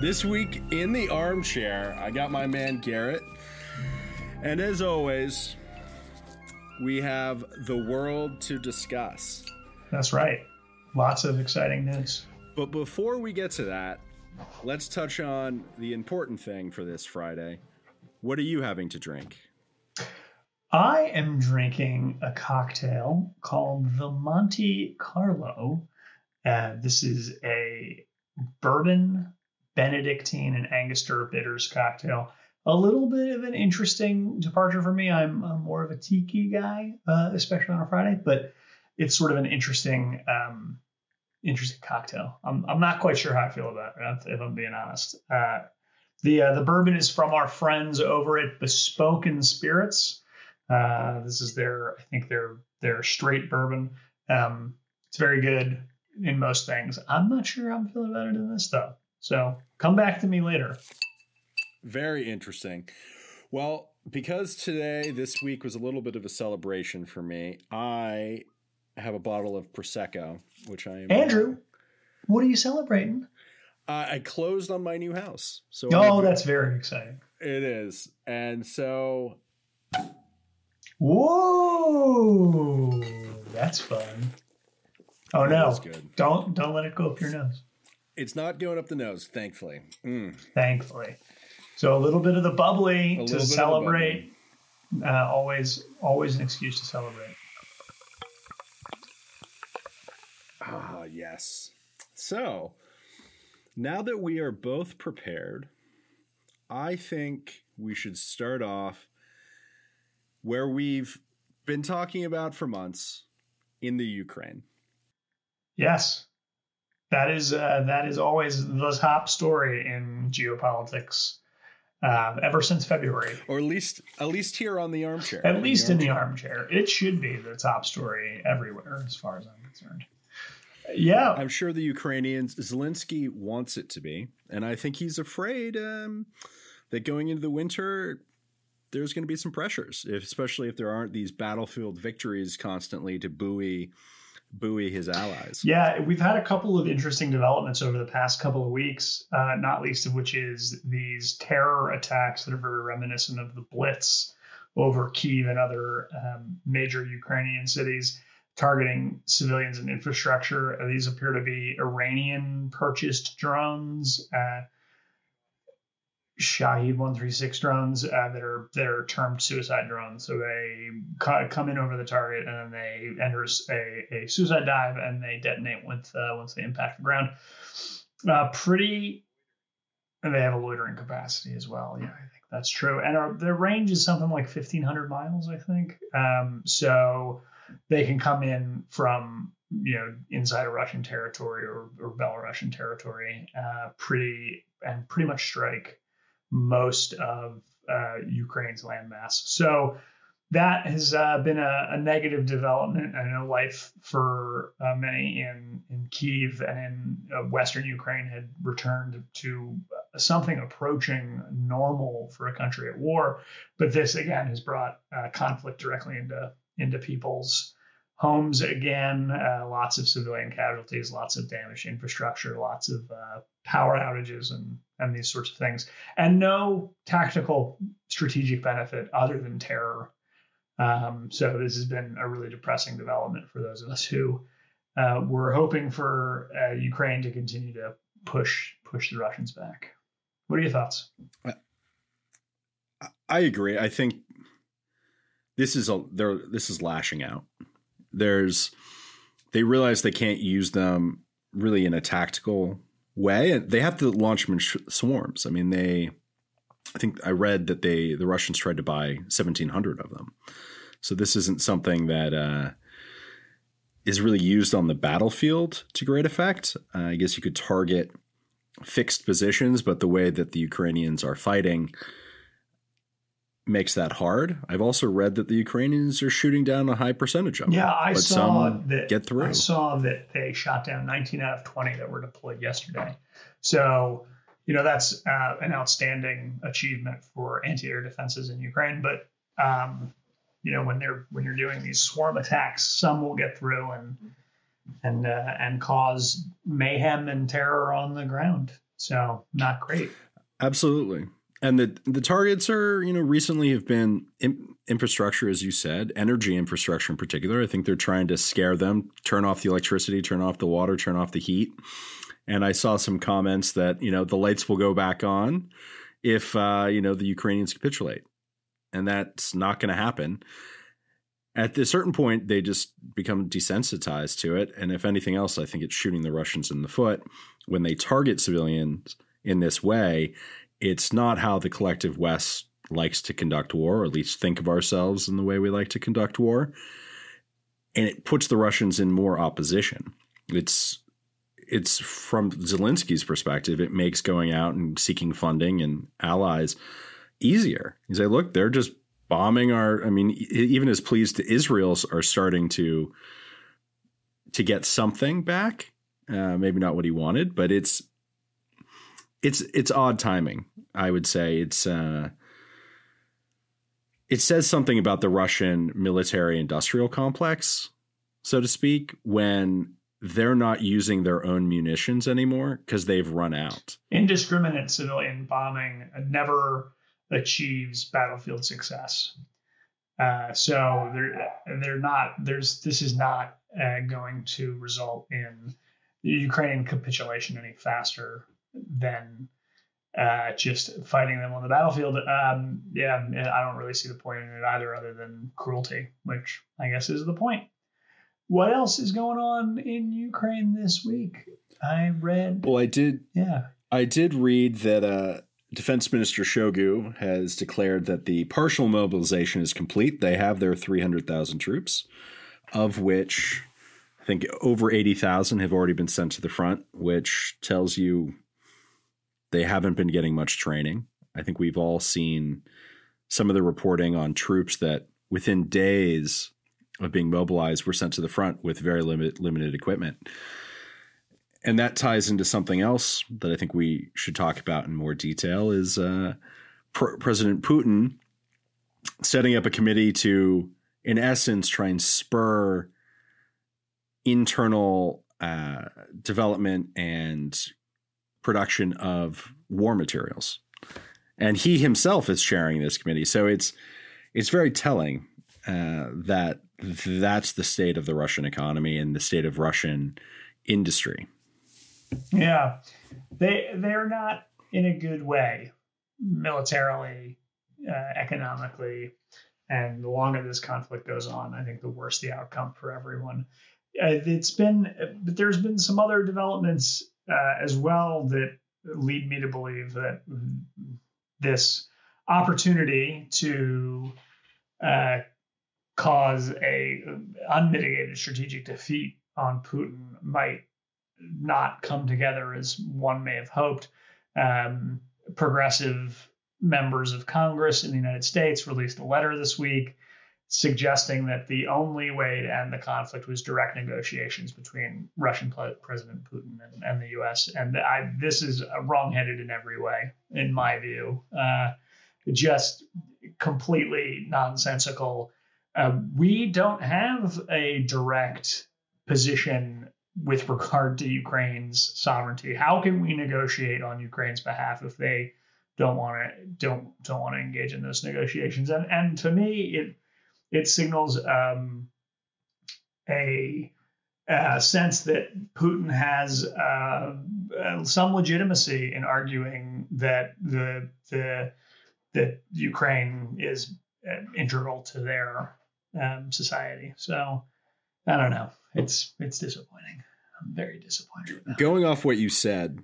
This week in the armchair, I got my man Garrett. And as always, we have the world to discuss. That's right. Lots of exciting news. But before we get to that, let's touch on the important thing for this Friday. What are you having to drink? I am drinking a cocktail called the Monte Carlo. This is a bourbon, Benedictine, and Angostura bitters cocktail. A little bit of an interesting departure for me. I'm more of a tiki guy, especially on a Friday, but it's sort of an interesting cocktail. I'm not quite sure how I feel about it, if I'm being honest. The bourbon is from our friends over at Bespoken Spirits. This is their straight bourbon. It's very good in most things. I'm not sure how I'm feeling about it in this though. So come back to me later. Very interesting. Well, because this week was a little bit of a celebration for me, I have a bottle of Prosecco, which I am. Andrew, what are you celebrating? I closed on my new house. So that's very exciting. It is. And so. Whoa, that's fun. Oh no! Good. Don't let it go up your nose. It's not going up the nose, thankfully. Mm. Thankfully, so a little bit of the bubbly to celebrate. Always an excuse to celebrate. Ah, yes. So now that we are both prepared, I think we should start off where we've been talking about for months, in the Ukraine. Yes, that is always the top story in geopolitics ever since February, or at least here on the armchair. At least in the armchair, it should be the top story everywhere, as far as I'm concerned. Yeah, I'm sure the Ukrainians, Zelensky wants it to be, and I think he's afraid that going into the winter, there's going to be some pressures, especially if there aren't these battlefield victories constantly to buoy his allies. Yeah, we've had a couple of interesting developments over the past couple of weeks, not least of which is these terror attacks that are very reminiscent of the Blitz over Kyiv and other major Ukrainian cities, targeting civilians and infrastructure. These appear to be Iranian purchased drones, Shahid-136 drones that are termed suicide drones. So they come in over the target and then they enter a suicide dive and they detonate once they impact the ground. And they have a loitering capacity as well. Yeah, I think that's true. And their range is something like 1,500 miles, I think. So they can come in from, inside a Russian territory or Belarusian territory, pretty much strike most of Ukraine's landmass. So that has been a negative development. I know life for many in Kyiv and in Western Ukraine had returned to something approaching normal for a country at war. But this, again, has brought conflict directly into people's homes again. Lots of civilian casualties, lots of damaged infrastructure, lots of power outages and these sorts of things, and no tactical strategic benefit other than terror. So this has been a really depressing development for those of us who were hoping for Ukraine to continue to push the Russians back. What are your thoughts? I agree. I think this is lashing out. They realize they can't use them really in a tactical way, and they have to launch them in swarms. I mean, I think I read that the Russians tried to buy 1,700 of them. So this isn't something that is really used on the battlefield to great effect. I guess you could target fixed positions, but the way that the Ukrainians are fighting makes that hard. I've also read that the Ukrainians are shooting down a high percentage of them. Yeah, I saw that. Get through. I saw that they shot down 19 out of 20 that were deployed yesterday. So, that's an outstanding achievement for anti-air defenses in Ukraine. But when you're doing these swarm attacks, some will get through and cause mayhem and terror on the ground. So not great. Absolutely. And the targets are, you know, recently have been infrastructure, as you said, energy infrastructure in particular. I think they're trying to scare them, turn off the electricity, turn off the water, turn off the heat. And I saw some comments that, you know, the lights will go back on if, you know, the Ukrainians capitulate. And that's not going to happen. At a certain point, they just become desensitized to it. And if anything else, I think it's shooting the Russians in the foot when they target civilians in this way. It's not how the collective West likes to conduct war, or at least think of ourselves in the way we like to conduct war. And it puts the Russians in more opposition. It's from Zelensky's perspective, it makes going out and seeking funding and allies easier. You say, look, they're just bombing our – I mean, even his pleas to Israel are starting to get something back. Maybe not what he wanted, but it's odd timing. I would say it says something about the Russian military industrial complex, so to speak, when they're not using their own munitions anymore because they've run out. Indiscriminate civilian bombing never achieves battlefield success. So they're not. This is not going to result in the Ukrainian capitulation any faster than just fighting them on the battlefield. Yeah, I don't really see the point in it either, other than cruelty, which I guess is the point. What else is going on in Ukraine this week? I read. Well, I did. Yeah, I did read that Defense Minister Shoigu has declared that the partial mobilization is complete. They have their 300,000 troops, of which I think over 80,000 have already been sent to the front, which tells you they haven't been getting much training. I think we've all seen some of the reporting on troops that within days of being mobilized were sent to the front with very limited equipment. And that ties into something else that I think we should talk about in more detail is President Putin setting up a committee to, in essence, try and spur internal development and production of war materials. And he himself is chairing this committee. So it's very telling that that's the state of the Russian economy and the state of Russian industry. Yeah, they're not in a good way militarily, economically. And the longer this conflict goes on, I think the worse the outcome for everyone. But there's been some other developments as well that lead me to believe that this opportunity to cause a unmitigated strategic defeat on Putin might not come together as one may have hoped. Progressive members of Congress in the United States released a letter this week suggesting that the only way to end the conflict was direct negotiations between Russian President Putin and the U.S. And this is wrongheaded in every way, in my view. Just completely nonsensical. We don't have a direct position with regard to Ukraine's sovereignty. How can we negotiate on Ukraine's behalf if they don't want to engage in those negotiations? And to me, it signals a sense that Putin has some legitimacy in arguing that that Ukraine is integral to their society. So I don't know. It's disappointing. I'm very disappointed with that. Going off what you said,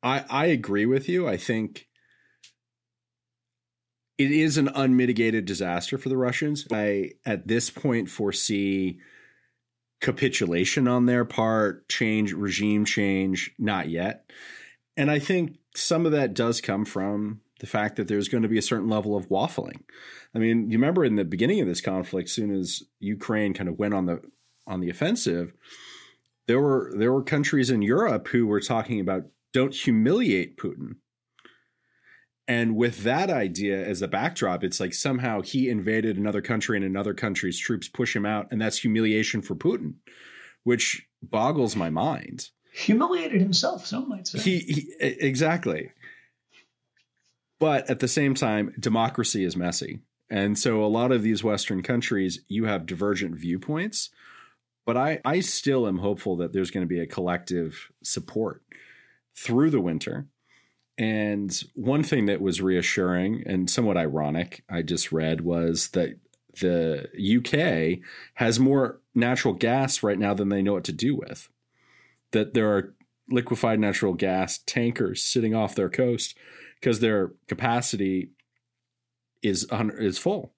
I agree with you. I think it is an unmitigated disaster for the Russians. I, at this point, foresee capitulation on their part, regime change, not yet. And I think some of that does come from the fact that there's going to be a certain level of waffling. I mean, you remember in the beginning of this conflict, as soon as Ukraine kind of went on the offensive, there were countries in Europe who were talking about don't humiliate Putin. And with that idea as the backdrop, it's like somehow he invaded another country and another country's troops push him out. And that's humiliation for Putin, which boggles my mind. humiliated himself, some might say. Exactly. But at the same time, democracy is messy. And so a lot of these Western countries, you have divergent viewpoints. But I still am hopeful that there's going to be a collective support through the winter. And one thing that was reassuring and somewhat ironic, I just read, was that the UK has more natural gas right now than they know what to do with. That there are liquefied natural gas tankers sitting off their coast because their capacity is full.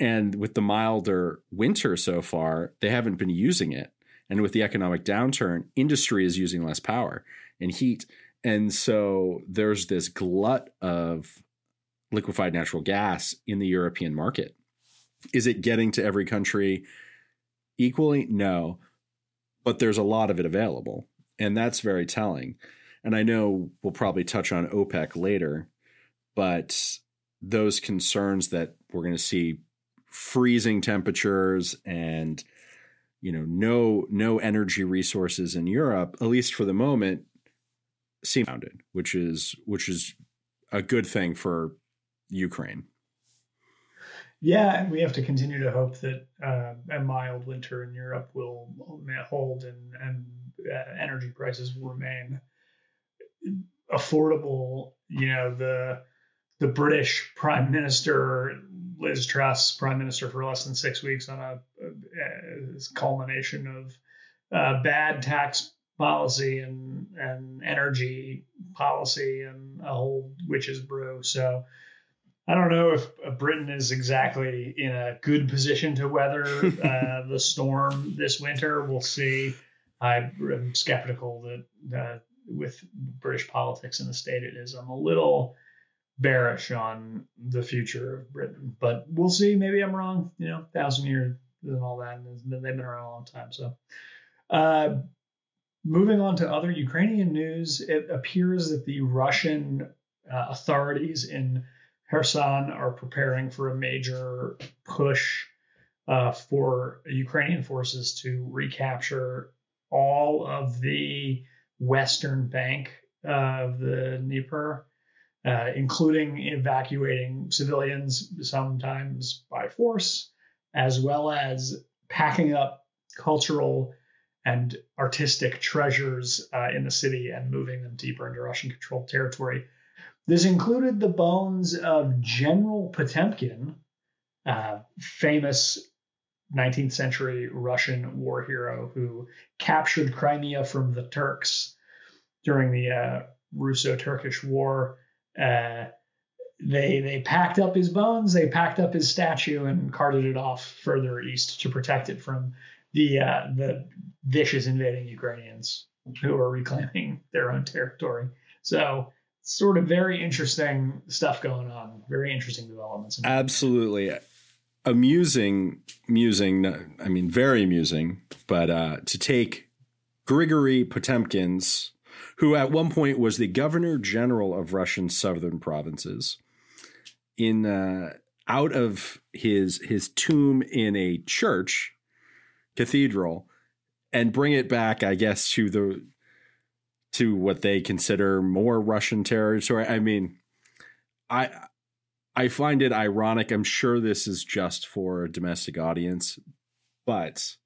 And with the milder winter so far, they haven't been using it. And with the economic downturn, industry is using less power and heat. And so there's this glut of liquefied natural gas in the European market. Is it getting to every country equally? No, but there's a lot of it available. And that's very telling. And I know we'll probably touch on OPEC later, but those concerns that we're going to see freezing temperatures and, you know, no energy resources in Europe, at least for the moment, seem founded, which is a good thing for Ukraine. Yeah, and we have to continue to hope that a mild winter in Europe will hold and energy prices will remain affordable. You know, the British Prime Minister, Liz Truss, Prime Minister for less than 6 weeks on a culmination of bad tax policy and energy policy and a whole witch's brew. So I don't know if Britain is exactly in a good position to weather the storm this winter. We'll see. I'm skeptical that with British politics and the state it is, I'm a little bearish on the future of Britain, but we'll see. Maybe I'm wrong. You know, 1,000 years and all that, and they've been around a long time. So moving on to other Ukrainian news, it appears that the Russian authorities in Kherson are preparing for a major push for Ukrainian forces to recapture all of the western bank of the Dnieper, including evacuating civilians, sometimes by force, as well as packing up cultural and artistic treasures in the city and moving them deeper into Russian-controlled territory. This included the bones of General Potemkin, famous 19th century Russian war hero who captured Crimea from the Turks during the Russo-Turkish War. They packed up his bones, they packed up his statue, and carted it off further east to protect it from the vicious invading Ukrainians who are reclaiming their own territory. So sort of very interesting stuff going on, very interesting developments. Absolutely. Very amusing, but to take Grigory Potemkin's, who at one point was the governor general of Russian southern provinces, in out of his tomb in a church cathedral, and bring it back, I guess, to what they consider more Russian territory. I mean, I find it ironic. I'm sure this is just for a domestic audience, but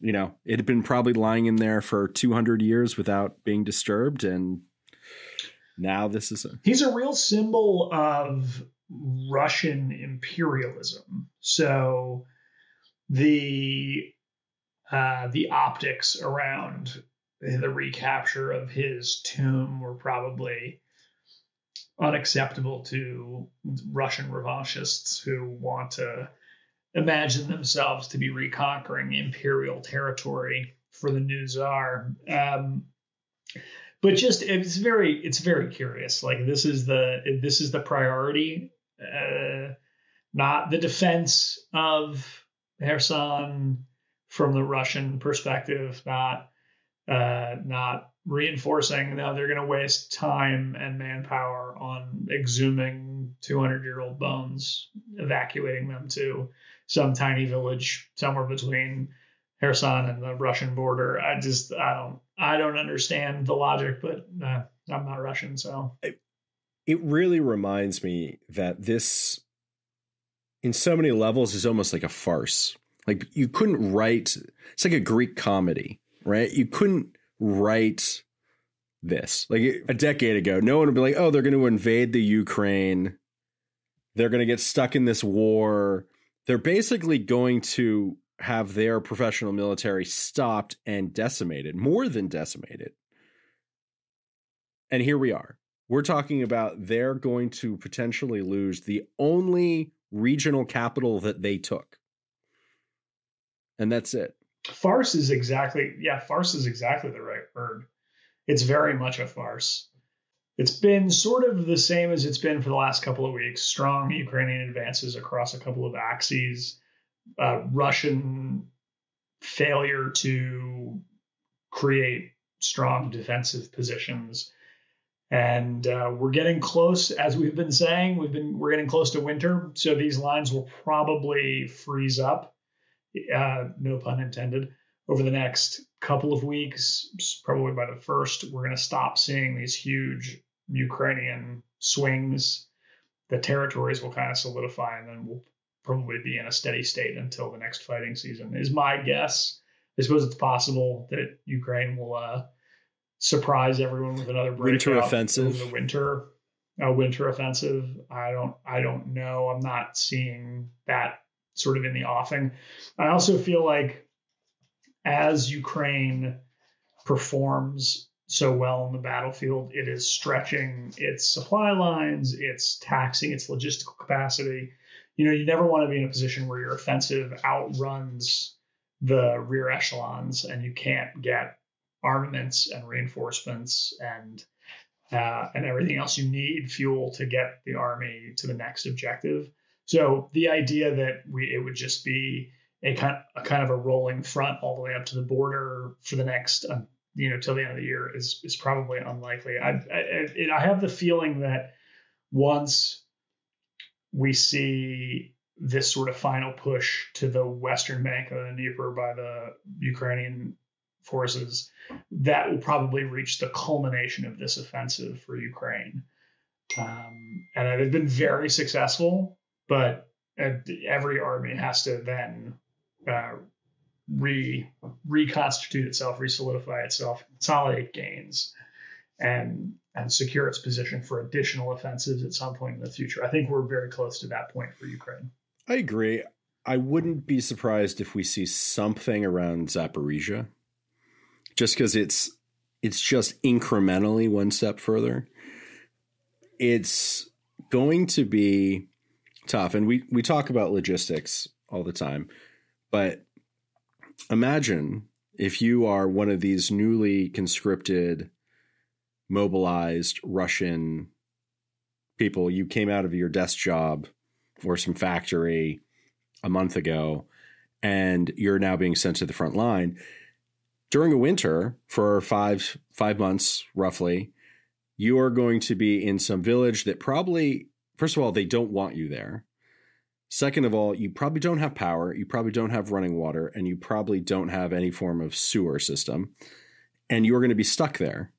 you know, it had been probably lying in there for 200 years without being disturbed. And now this is he's a real symbol of Russian imperialism. So the optics around the recapture of his tomb were probably unacceptable to Russian revanschists who want to imagine themselves to be reconquering imperial territory for the new czar. But just it's very curious. Like this is the priority, not the defense of Kherson from the Russian perspective, not reinforcing. Now they're going to waste time and manpower on exhuming 200-year-old bones, evacuating them to some tiny village somewhere between Kherson and the Russian border. I don't understand the logic, but I'm not Russian, so it really reminds me that this, in so many levels, is almost like a farce. Like you couldn't write. It's like a Greek comedy, right? You couldn't write this like a decade ago. No one would be like, oh, they're going to invade the Ukraine. They're going to get stuck in this war. They're basically going to have their professional military stopped and decimated, more than decimated. And here we are. We're talking about they're going to potentially lose the only regional capital that they took. And that's it. Farce is exactly the right word. It's very much a farce. It's been sort of the same as it's been for the last couple of weeks. Strong Ukrainian advances across a couple of axes. Russian failure to create strong defensive positions. And we're getting close, as we've been saying, we're getting close to winter. So these lines will probably freeze up, no pun intended, over the next couple of weeks. Probably by the first, we're going to stop seeing these huge Ukrainian swings. The territories will kind of solidify, and then we'll probably be in a steady state until the next fighting season, is my guess. I suppose it's possible that Ukraine will surprise everyone with another winter offensive. Winter offensive. I don't know. I'm not seeing that sort of in the offing. I also feel like as Ukraine performs so well on the battlefield, it is stretching its supply lines, it's taxing its logistical capacity. You know, you never want to be in a position where your offensive outruns the rear echelons and you can't get armaments and reinforcements and everything else you need, fuel, to get the army to the next objective. So the idea that it would just be a kind of a rolling front all the way up to the border for the next, till the end of the year is probably unlikely. I have the feeling that once we see this sort of final push to the western bank of the Dnieper by the Ukrainian forces, that will probably reach the culmination of this offensive for Ukraine. And they've been very successful, but every army has to then reconstitute itself, resolidify itself, consolidate gains, and secure its position for additional offensives at some point in the future. I think we're very close to that point for Ukraine. I agree. I wouldn't be surprised if we see something around Zaporizhia, just because it's just incrementally one step further. It's going to be tough. And we talk about logistics all the time, but imagine if you are one of these newly conscripted, mobilized Russian people. You came out of your desk job or some factory a month ago, and you're now being sent to the front line during a winter for five months, roughly. You are going to be in some village that probably, first of all, they don't want you there. Second of all, you probably don't have power. You probably don't have running water, and you probably don't have any form of sewer system, and you're going to be stuck there.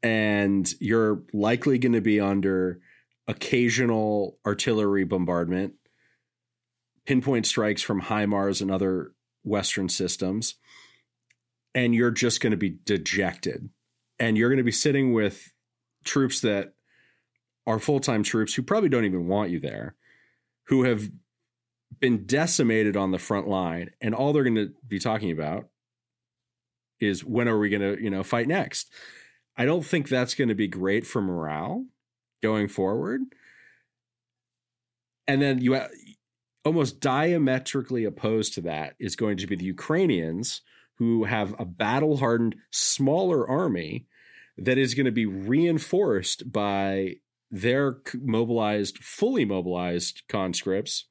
And you're likely going to be under occasional artillery bombardment, pinpoint strikes from HIMARS and other Western systems. And you're just going to be dejected. And you're going to be sitting with troops that are full-time troops who probably don't even want you there, who have been decimated on the front line. And all they're going to be talking about is, when are we going to, fight next? I don't think that's going to be great for morale going forward. And then you almost diametrically opposed to that is going to be the Ukrainians, who have a battle-hardened, smaller army that is going to be reinforced by their fully mobilized conscripts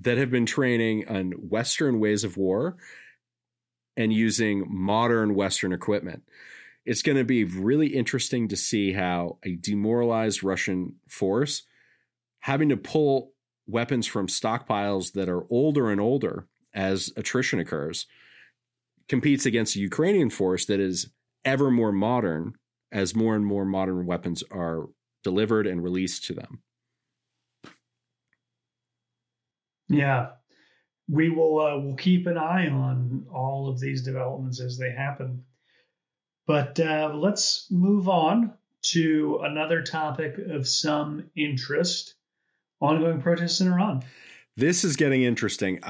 that have been training on Western ways of war and using modern Western equipment. It's going to be really interesting to see how a demoralized Russian force, having to pull weapons from stockpiles that are older and older as attrition occurs, competes against a Ukrainian force that is ever more modern as more and more modern weapons are delivered and released to them. Yeah, we will we'll keep an eye on all of these developments as they happen. But let's move on to another topic of some interest, ongoing protests in Iran. This is getting interesting.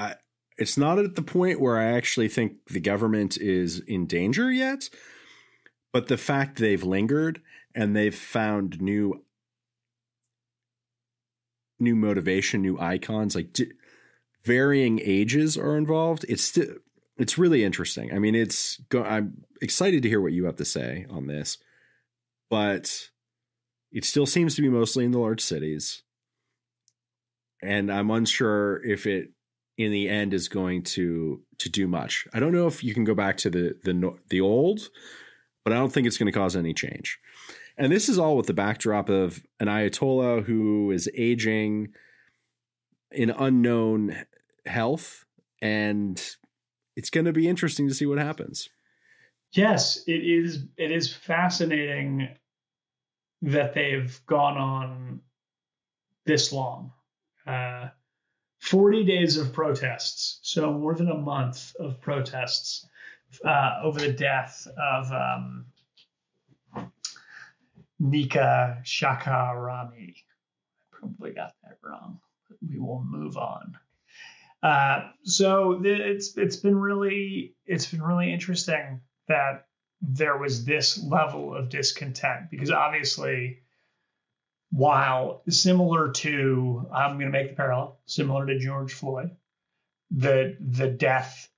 It's not at the point where I actually think the government is in danger yet, but the fact they've lingered and they've found new motivation, new icons, like varying ages are involved. It's really interesting. I mean, I'm excited to hear what you have to say on this, but it still seems to be mostly in the large cities. And I'm unsure if it in the end is going to do much. I don't know if you can go back to the old, but I don't think it's going to cause any change. And this is all with the backdrop of an Ayatollah who is aging in unknown health. And it's going to be interesting to see what happens. Yes, it is. It is fascinating that they've gone on this long. 40 days of protests, so more than a month of protests over the death of Nika Shakarami. I probably got that wrong, but we will move on. So it's been really interesting that there was this level of discontent, because obviously, while similar to, I'm going to make the parallel, similar to George Floyd, the death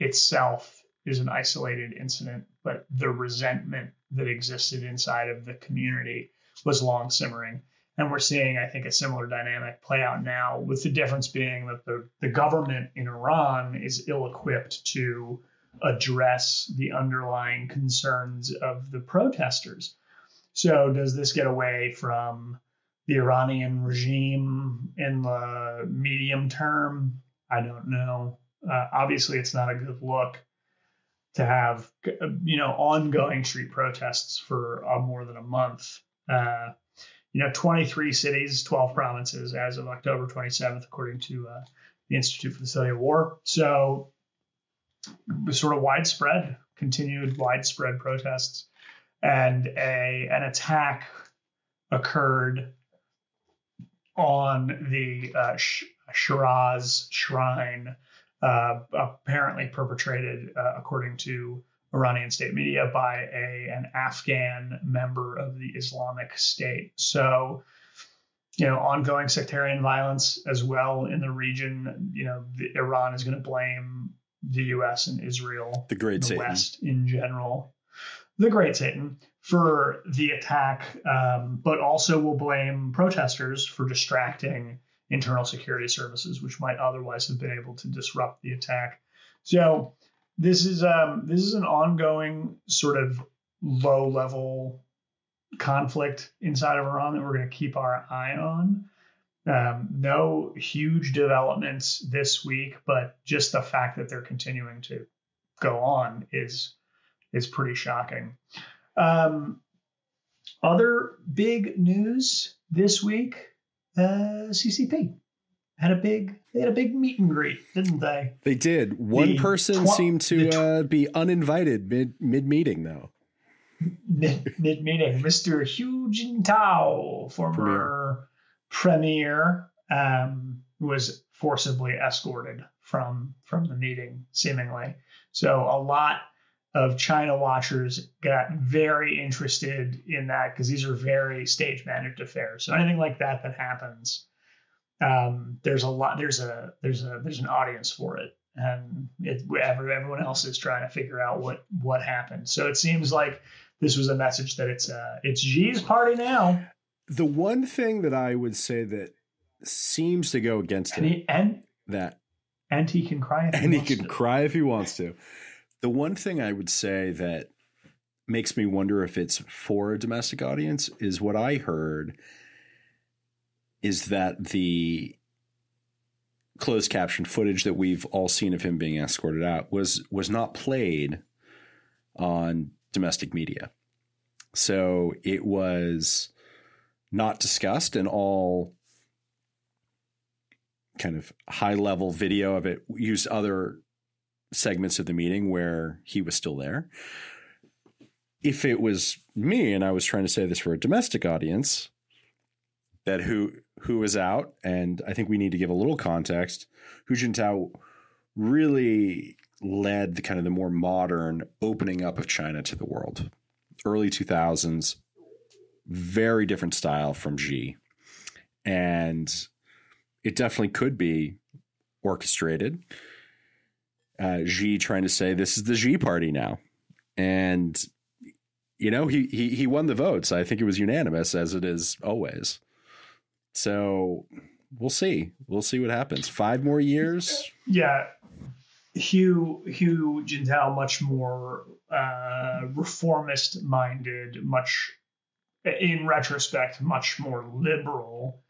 itself is an isolated incident, but the resentment that existed inside of the community was long simmering. And we're seeing, I think, a similar dynamic play out now, with the difference being that the government in Iran is ill-equipped to address the underlying concerns of the protesters. So does this get away from the Iranian regime in the medium term? I don't know. Obviously, it's not a good look to have, ongoing street protests for more than a month. 23 cities, 12 provinces as of October 27th, according to the Institute for the Study of War. So sort of continued widespread protests. And an attack occurred on the Shiraz Shrine, apparently perpetrated, according to Iranian state media, by an Afghan member of the Islamic State. So, ongoing sectarian violence as well in the region. Iran is going to blame the U.S. and Israel, the West in general. The Great Satan, for the attack, but also will blame protesters for distracting internal security services, which might otherwise have been able to disrupt the attack. So this is an ongoing sort of low-level conflict inside of Iran that we're going to keep our eye on. No huge developments this week, but just the fact that they're continuing to go on is pretty shocking. Other big news this week: CCP had a big meet and greet, didn't they? They did. One person seemed to be uninvited mid-meeting, though. Mid-meeting, Mr. Hu Jintao, former premier, was forcibly escorted from the meeting, seemingly. So a lot of China watchers got very interested in that, because these are very stage managed affairs. So anything like that happens, there's an audience for it, and everyone else is trying to figure out what happened. So it seems like this was a message that it's Xi's party now. The one thing that I would say that seems to go against he can cry if he wants to. The one thing I would say that makes me wonder if it's for a domestic audience is what I heard is that the closed caption footage that we've all seen of him being escorted out was not played on domestic media. So it was not discussed, and all kind of high level video of it used other segments of the meeting where he was still there. If it was me and I was trying to say this for a domestic audience that who is out, and I think we need to give a little context, Hu Jintao really led the kind of the more modern opening up of China to the world. Early 2000s, very different style from Xi. And it definitely could be orchestrated. Xi trying to say this is the Xi party now. And, you know, he won the votes. I think it was unanimous, as it is always. So we'll see. We'll see what happens. 5 more years. Yeah. Hu Jintao, much more reformist minded, much in retrospect, much more liberal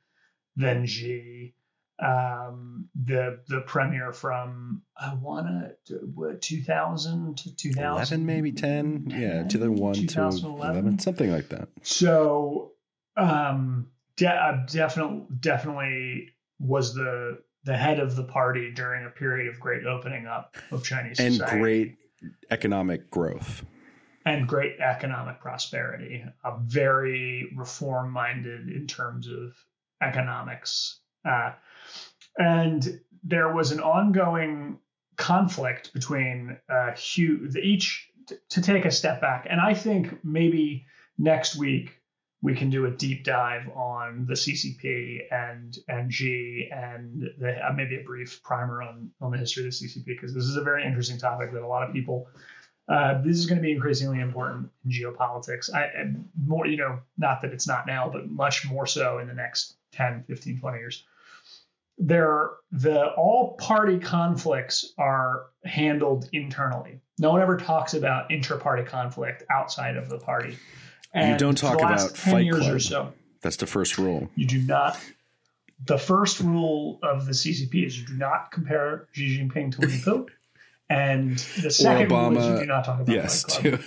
than Xi. The premier from, I want to 2000 to 2011, maybe 10. Yeah. 2001 to 2011, something like that. So, definitely was the head of the party during a period of great opening up of Chinese and society. And great economic growth. And great economic prosperity. A very reform-minded in terms of economics. And there was an ongoing conflict between to take a step back. And I think maybe next week, we can do a deep dive on the CCP and Xi, and maybe a brief primer on the history of the CCP, because this is a very interesting topic that a lot of people. This is going to be increasingly important in geopolitics. More, you know, not that it's not now, but much more so in the next 10, 15, 20 years. The all-party conflicts are handled internally. No one ever talks about inter-party conflict outside of the party. And you don't talk about Fight Club. Or so, that's the first rule. You do not. The first rule of the CCP is you do not compare Xi Jinping to Winnie Pooh. And the second rule is you do not talk about Fight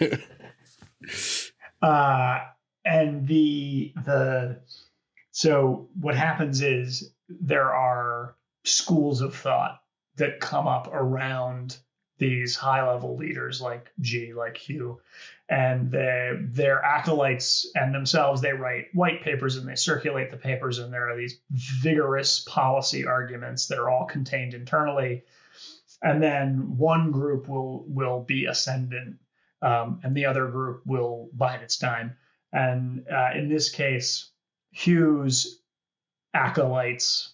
Club. And so what happens is there are schools of thought that come up around these high-level leaders like Xi, like Hu, and their acolytes and themselves, they write white papers and they circulate the papers, and there are these vigorous policy arguments that are all contained internally. And then one group will be ascendant, and the other group will bide its time. And in this case, Hu's acolytes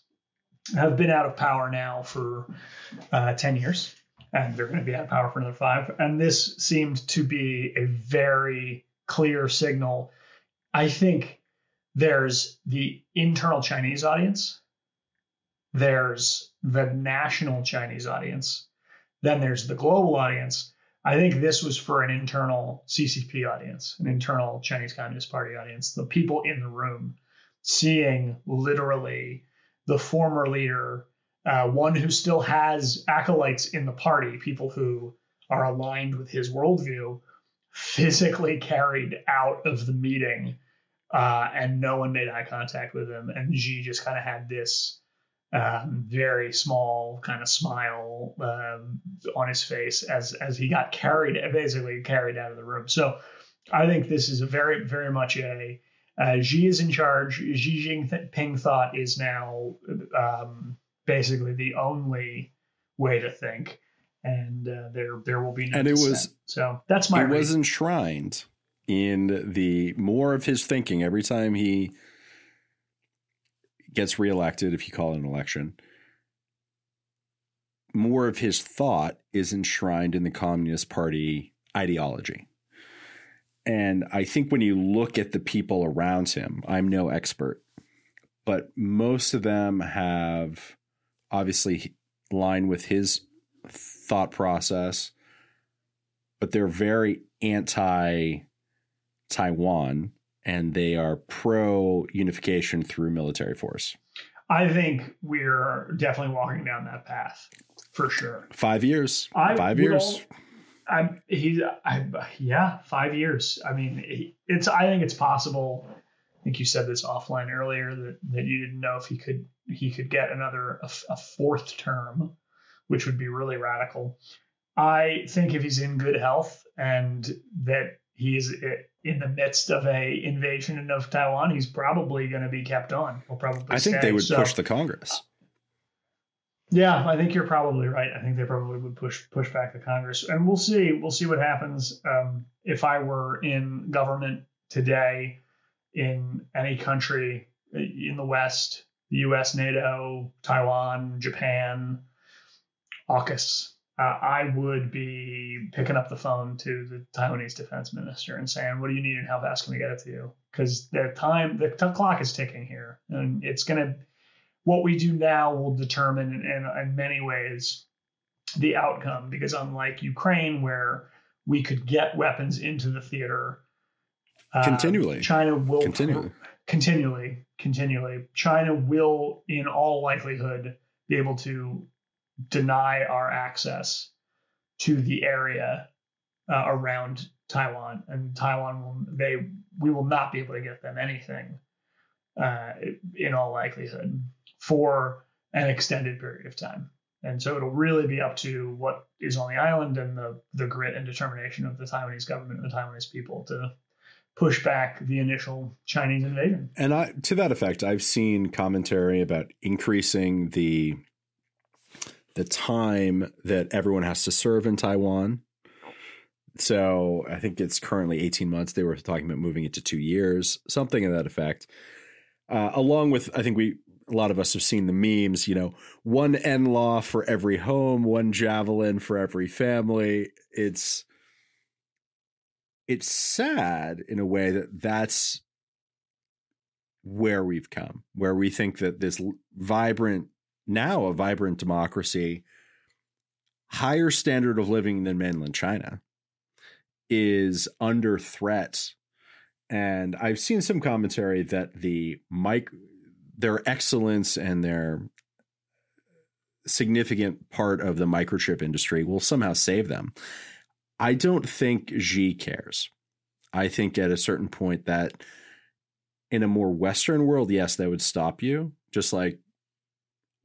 have been out of power now for 10 years. And they're going to be out of power for another 5. And this seemed to be a very clear signal. I think there's the internal Chinese audience. There's the national Chinese audience. Then there's the global audience. I think this was for an internal CCP audience, an internal Chinese Communist Party audience, the people in the room seeing literally the former leader, one who still has acolytes in the party, people who are aligned with his worldview, physically carried out of the meeting, and no one made eye contact with him. And Xi just kind of had this very small kind of smile on his face as he got basically carried out of the room. So I think this is a very, very much a Xi is in charge. Xi Jinping thought is now... basically the only way to think, and there will be no dissent. So that's my read. Was enshrined in the more of his thinking every time he gets reelected, if you call it an election. More of his thought is enshrined in the Communist Party ideology. And I think when you look at the people around him, I'm no expert, but most of them have obviously line with his thought process, but they're very anti-Taiwan and they are pro-unification through military force. I think we're definitely walking down that path for sure. 5 years. 5 years. Yeah, 5 years. I mean, I think it's possible. I think you said this offline earlier that you didn't know if he could get another a fourth term, which would be really radical. I think if he's in good health and that he is in the midst of a invasion of Taiwan, he's probably going to be kept on. He'll probably stay. They would push the Congress. Yeah, I think you're probably right. I think they probably would push back the Congress, and we'll see. We'll see what happens. If I were in government today, in any country in the West, the U.S., NATO, Taiwan, Japan, AUKUS, I would be picking up the phone to the Taiwanese defense minister and saying, "What do you need, and how fast can we get it to you?" Because the clock is ticking here, and it's gonna. What we do now will determine, in many ways, the outcome, because unlike Ukraine, where we could get weapons into the theater continually, China will continually. China will, in all likelihood, be able to deny our access to the area around Taiwan, and we will not be able to get them anything in all likelihood, for an extended period of time. And so it'll really be up to what is on the island and the grit and determination of the Taiwanese government and the Taiwanese people to push back the initial Chinese invasion. And to that effect, I've seen commentary about increasing the time that everyone has to serve in Taiwan. So I think it's currently 18 months. They were talking about moving it to 2 years, something of that effect. Along with, I think a lot of us have seen the memes, you know, one NLAW for every home, one javelin for every family. It's sad in a way that that's where we've come, where we think that this vibrant democracy, higher standard of living than mainland China, is under threat. And I've seen some commentary that their excellence and their significant part of the microchip industry will somehow save them. I don't think Xi cares. I think at a certain point that in a more Western world, yes, that would stop you. Just like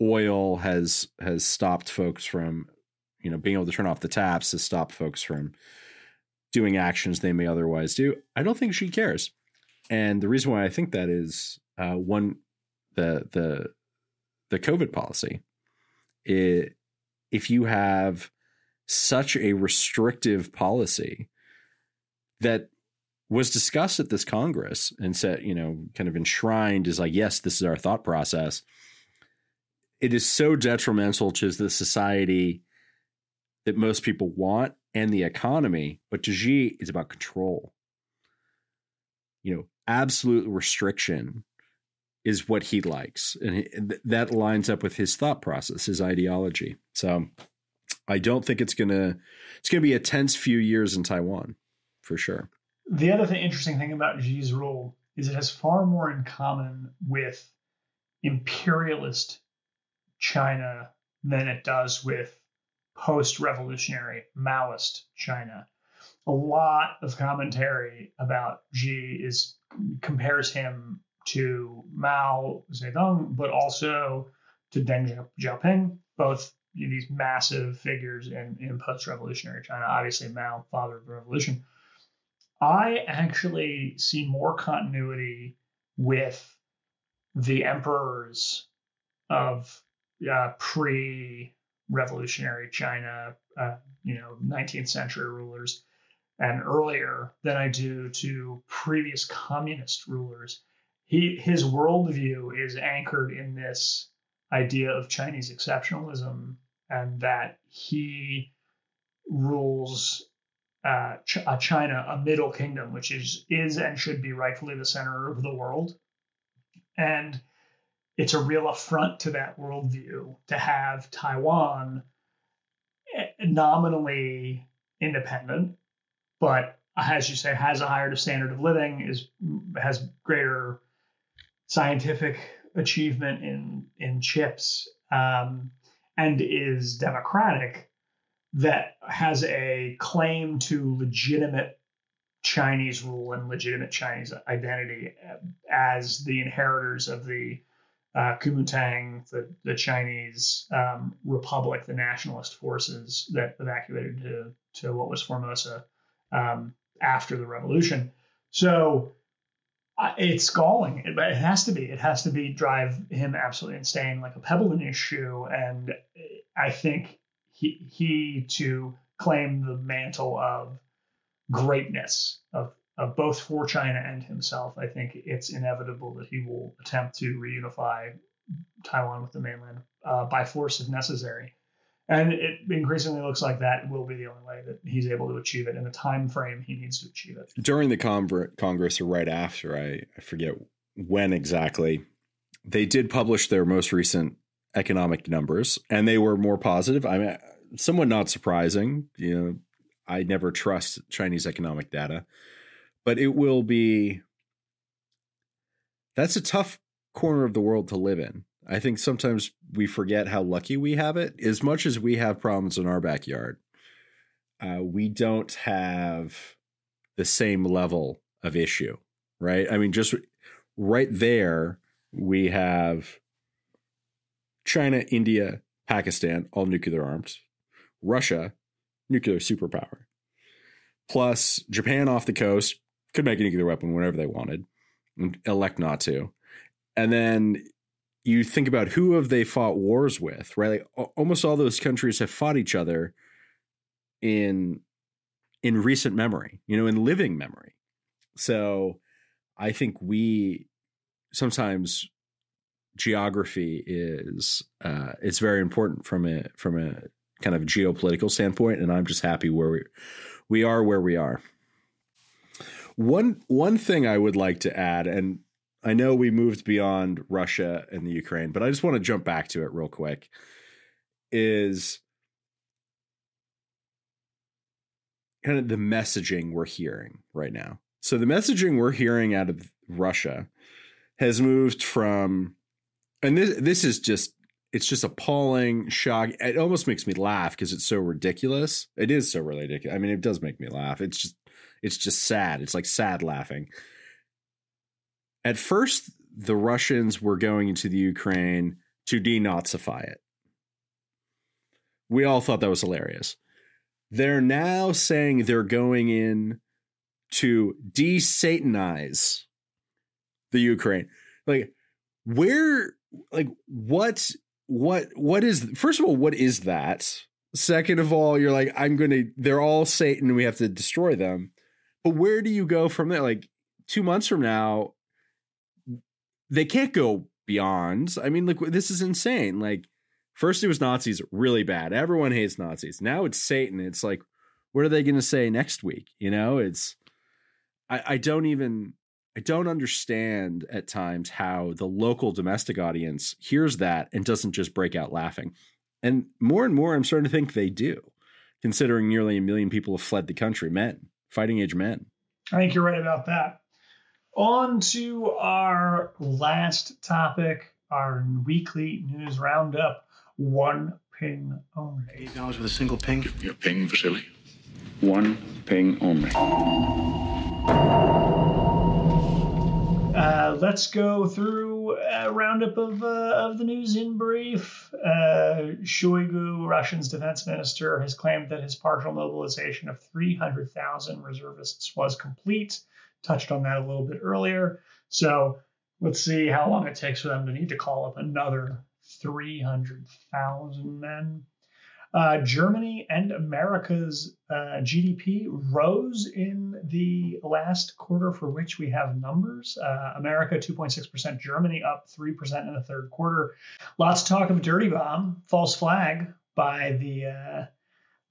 oil has stopped folks from, you know, being able to turn off the taps, to stop folks from doing actions they may otherwise do. I don't think Xi cares. And the reason why I think that is one – the COVID policy. If you have such a restrictive policy that was discussed at this Congress and said, you know, kind of enshrined as like, yes, this is our thought process. It is so detrimental to the society that most people want and the economy, but to Xi, it's about control. You know, absolute restriction is what he likes. And that lines up with his thought process, his ideology. So I don't think it's going to be a tense few years in Taiwan for sure. The other interesting thing about Xi's rule is it has far more in common with imperialist China than it does with post-revolutionary Maoist China. A lot of commentary about Xi compares him to Mao Zedong, but also to Deng Xiaoping, both these massive figures in post-revolutionary China. Obviously, Mao fathered the revolution. I actually see more continuity with the emperors of pre-revolutionary China, 19th century rulers and earlier than I do to previous communist rulers. His worldview is anchored in this idea of Chinese exceptionalism and that he rules China, a middle kingdom, which is and should be rightfully the center of the world. And it's a real affront to that worldview to have Taiwan nominally independent, but as you say, has a higher standard of living, has greater scientific achievement in chips and is democratic, that has a claim to legitimate Chinese rule and legitimate Chinese identity as the inheritors of the Kuomintang, the Chinese Republic, the nationalist forces that evacuated to what was Formosa after the revolution. So it's galling, but it has to be. It has to be drive him absolutely insane, like a pebble in his shoe. And I think he to claim the mantle of greatness of both for China and himself, I think it's inevitable that he will attempt to reunify Taiwan with the mainland by force if necessary. And it increasingly looks like that will be the only way that he's able to achieve it in the time frame he needs to achieve it. During the Congress or right after, I forget when exactly, they did publish their most recent economic numbers, and they were more positive. I mean, somewhat not surprising. You know, I never trust Chinese economic data, but it will be. That's a tough corner of the world to live in. I think sometimes we forget how lucky we have it. As much as we have problems in our backyard, we don't have the same level of issue, right? I mean, just right there, we have China, India, Pakistan, all nuclear armed, Russia, nuclear superpower, plus Japan off the coast, could make a nuclear weapon whenever they wanted, and elect not to. And then you think about who have they fought wars with, right? Like, almost all those countries have fought each other in recent memory, you know, in living memory. So I think we sometimes geography is it's very important from a kind of geopolitical standpoint, and I'm just happy where we are where we are. One thing I would like to add, and I know we moved beyond Russia and the Ukraine, but I just want to jump back to it real quick, is kind of the messaging we're hearing right now. So the messaging we're hearing out of Russia has moved from, and this is just, it's just appalling, shock. It almost makes me laugh because it's so ridiculous. It is so ridiculous. I mean, it does make me laugh. It's just sad. It's like sad laughing. At first, the Russians were going into the Ukraine to denazify it. We all thought that was hilarious. They're now saying they're going in to de-Satanize the Ukraine. Like, where, like, what is, first of all, what is that? Second of all, you're like, they're all Satan. We have to destroy them. But where do you go from there? Like, 2 months from now, they can't go beyond. I mean, look, this is insane. Like, first it was Nazis, really bad. Everyone hates Nazis. Now it's Satan. It's like, what are they going to say next week? You know, it's, I don't understand at times how the local domestic audience hears that and doesn't just break out laughing. And more, I'm starting to think they do, considering nearly 1 million people have fled the country, men, fighting age men. I think you're right about that. On to our last topic, our weekly news roundup. One ping only. $8 with a single ping. Give me a ping, Vasily. One ping only. Let's go through a roundup of the news in brief. Shoigu, Russian's defense minister, has claimed that his partial mobilization of 300,000 reservists was complete. Touched on that a little bit earlier. So let's see how long it takes for them to need to call up another 300,000 men. Germany and America's GDP rose in the last quarter for which we have numbers. America 2.6%, Germany up 3% in the third quarter. Lots of talk of dirty bomb, false flag by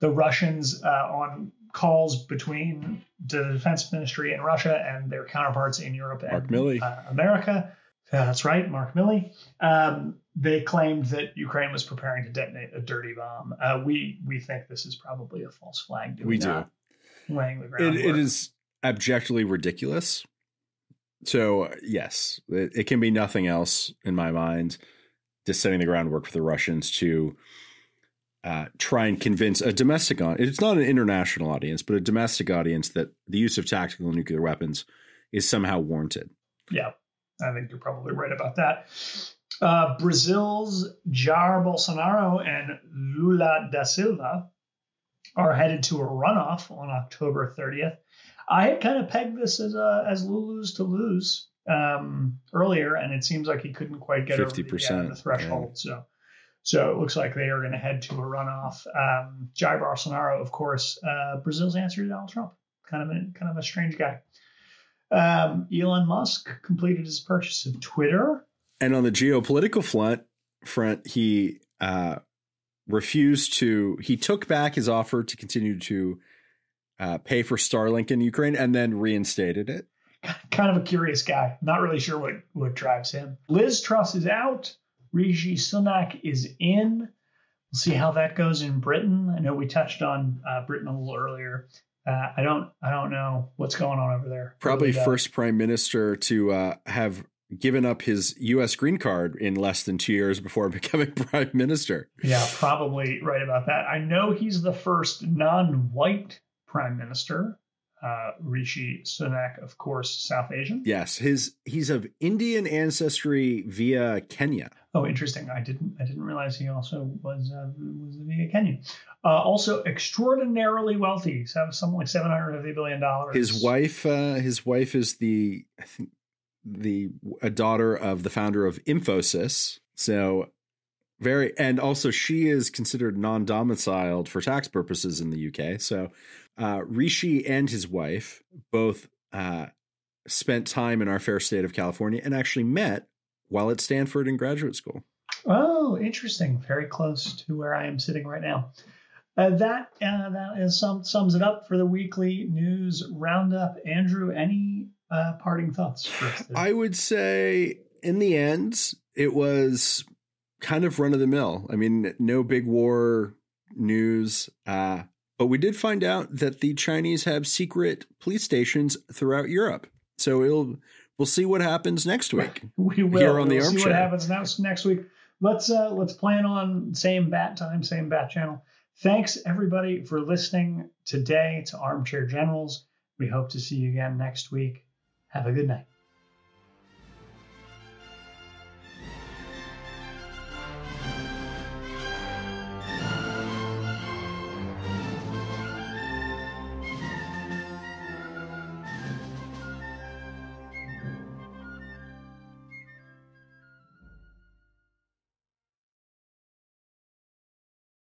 the Russians on calls between the defense ministry in Russia and their counterparts in Europe and Mark Milley. America. That's right, Mark Milley. They claimed that Ukraine was preparing to detonate a dirty bomb. We think this is probably a false flag. We do. Laying the groundwork. It is abjectly ridiculous. So, yes, it can be nothing else in my mind, just setting the groundwork for the Russians to try and convince a domestic audience. It's not an international audience, but a domestic audience that the use of tactical nuclear weapons is somehow warranted. Yeah, I think you're probably right about that. Brazil's Jair Bolsonaro and Lula da Silva are headed to a runoff on October 30th. I had kind of pegged this as Lulu's to lose earlier, and it seems like he couldn't quite get 50% over the threshold. Yeah. So it looks like they are going to head to a runoff. Jair Bolsonaro, of course, Brazil's answer to Donald Trump. Kind of a strange guy. Elon Musk completed his purchase of Twitter. And on the geopolitical front, he he took back his offer to continue to pay for Starlink in Ukraine and then reinstated it. Kind of a curious guy. Not really sure what drives him. Liz Truss is out. Rishi Sunak is in. We'll see how that goes in Britain. I know we touched on Britain a little earlier. I don't know what's going on over there. Probably first prime minister to have given up his U.S. green card in less than 2 years before becoming prime minister. Yeah, probably right about that. I know he's the first non-white prime minister. Rishi Sunak, of course, South Asian. Yes, he's of Indian ancestry via Kenya. Oh, interesting. I didn't realize he also was via Kenya. Also extraordinarily wealthy. So something like $750 billion. His wife is a daughter of the founder of Infosys. So and also she is considered non-domiciled for tax purposes in the UK. So Rishi and his wife both spent time in our fair state of California and actually met while at Stanford in graduate school. Oh, interesting. Very close to where I am sitting right now. That sums it up for the weekly news roundup. Andrew, any parting thoughts for us today? I would say in the end, it was kind of run of the mill. I mean, no big war news. But we did find out that the Chinese have secret police stations throughout Europe. So we'll see what happens next week. We will. Here on the Armchair. See what happens next week. Let's plan on same bat time, same bat channel. Thanks everybody for listening today to Armchair Generals. We hope to see you again next week. Have a good night.